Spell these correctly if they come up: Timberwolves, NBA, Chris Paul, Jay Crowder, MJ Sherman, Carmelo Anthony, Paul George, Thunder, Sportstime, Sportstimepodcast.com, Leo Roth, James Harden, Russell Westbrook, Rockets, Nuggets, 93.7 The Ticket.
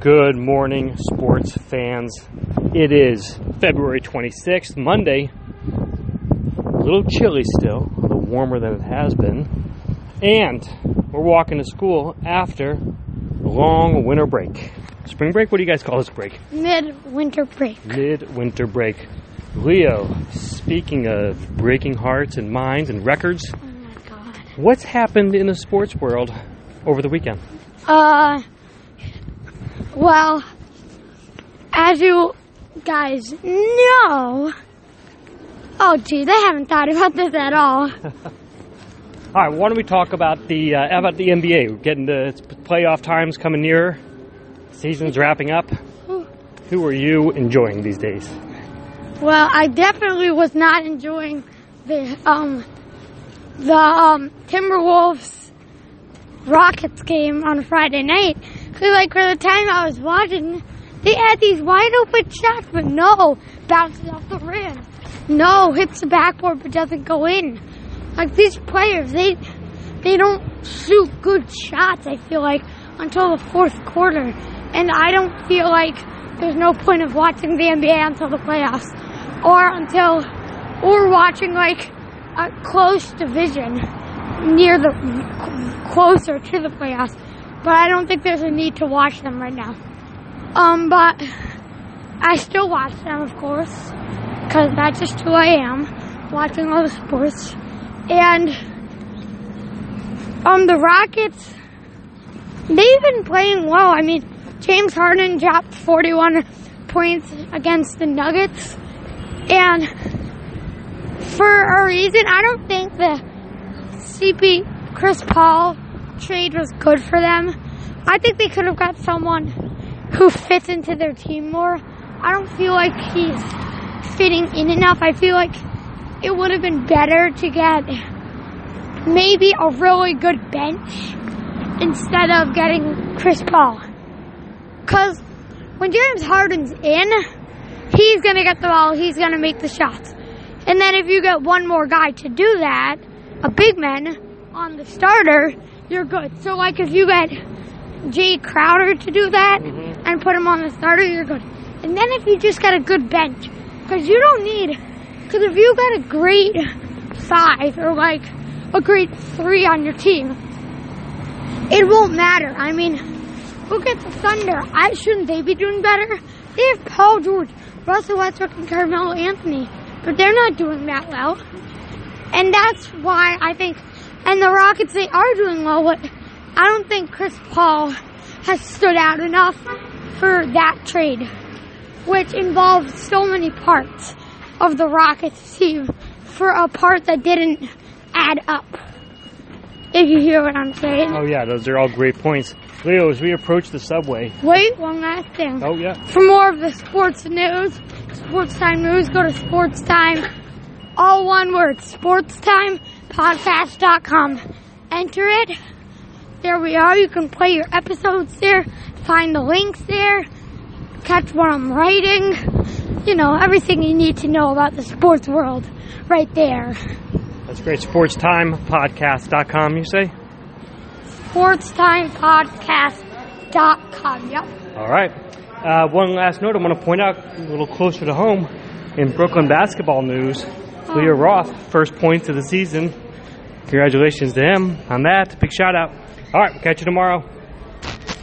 Good morning, sports fans. It is February 26th, Monday. A little chilly still, a little warmer than it has been. And we're walking to school after a long winter break. Spring break? What do you guys call this break? Mid-winter break. Mid-winter break. Leo, speaking of breaking hearts and minds and records, oh my God, what's happened in the sports world over the weekend? Well, as you guys know, oh gee, they haven't thought about this at all. All right, why don't we talk about the NBA? We're getting the playoff times coming nearer. Season's wrapping up. Who are you enjoying these days? Well, I definitely was not enjoying the Timberwolves Rockets game on Friday night. Because, like, for the time I was watching, they had these wide-open shots, but no, bounces off the rim. No, hits the backboard, but doesn't go in. Like, these players, they don't shoot good shots, I feel like, until the fourth quarter. And I don't feel like there's no point of watching the NBA until the playoffs. Or watching, like, a close division closer to the playoffs. But I don't think there's a need to watch them right now. But I still watch them, of course, because that's just who I am, watching all the sports. And the Rockets, they've been playing well. I mean, James Harden dropped 41 points against the Nuggets. And for a reason, I don't think the Chris Paul trade was good for them. I think they could have got someone who fits into their team more. I don't feel like he's fitting in enough. I feel like it would have been better to get maybe a really good bench instead of getting Chris Paul. Because when James Harden's in, he's going to get the ball, he's going to make the shots. And then if you get one more guy to do that, a big man on the starter, you're good. So, like, if you get Jay Crowder to do that and put him on the starter, you're good. And then if you just got a good bench, because if you got a great five or, like, a great three on your team, it won't matter. I mean, look at the Thunder. Shouldn't they be doing better? They have Paul George, Russell Westbrook, and Carmelo Anthony, but they're not doing that well. And that's why I think... And the Rockets, they are doing well, but I don't think Chris Paul has stood out enough for that trade, which involved so many parts of the Rockets team for a part that didn't add up, if you hear what I'm saying. Oh, yeah, those are all great points. Leo, as we approach the subway... Wait, one last thing. Oh, yeah. For more of the sports news, Sportstime news, go to Sportstime, all one word, Sportstime. Podcast.com. Enter it. There we are. You can play your episodes there. Find the links there. Catch what I'm writing. You know, everything you need to know about the sports world right there. That's great. Sportstimepodcast.com, you say? Sportstimepodcast.com, yep. All right. One last note I want to point out a little closer to home in Brooklyn basketball news. Leo Roth, first points of the season. Congratulations to him on that. Big shout out. All right, we'll catch you tomorrow.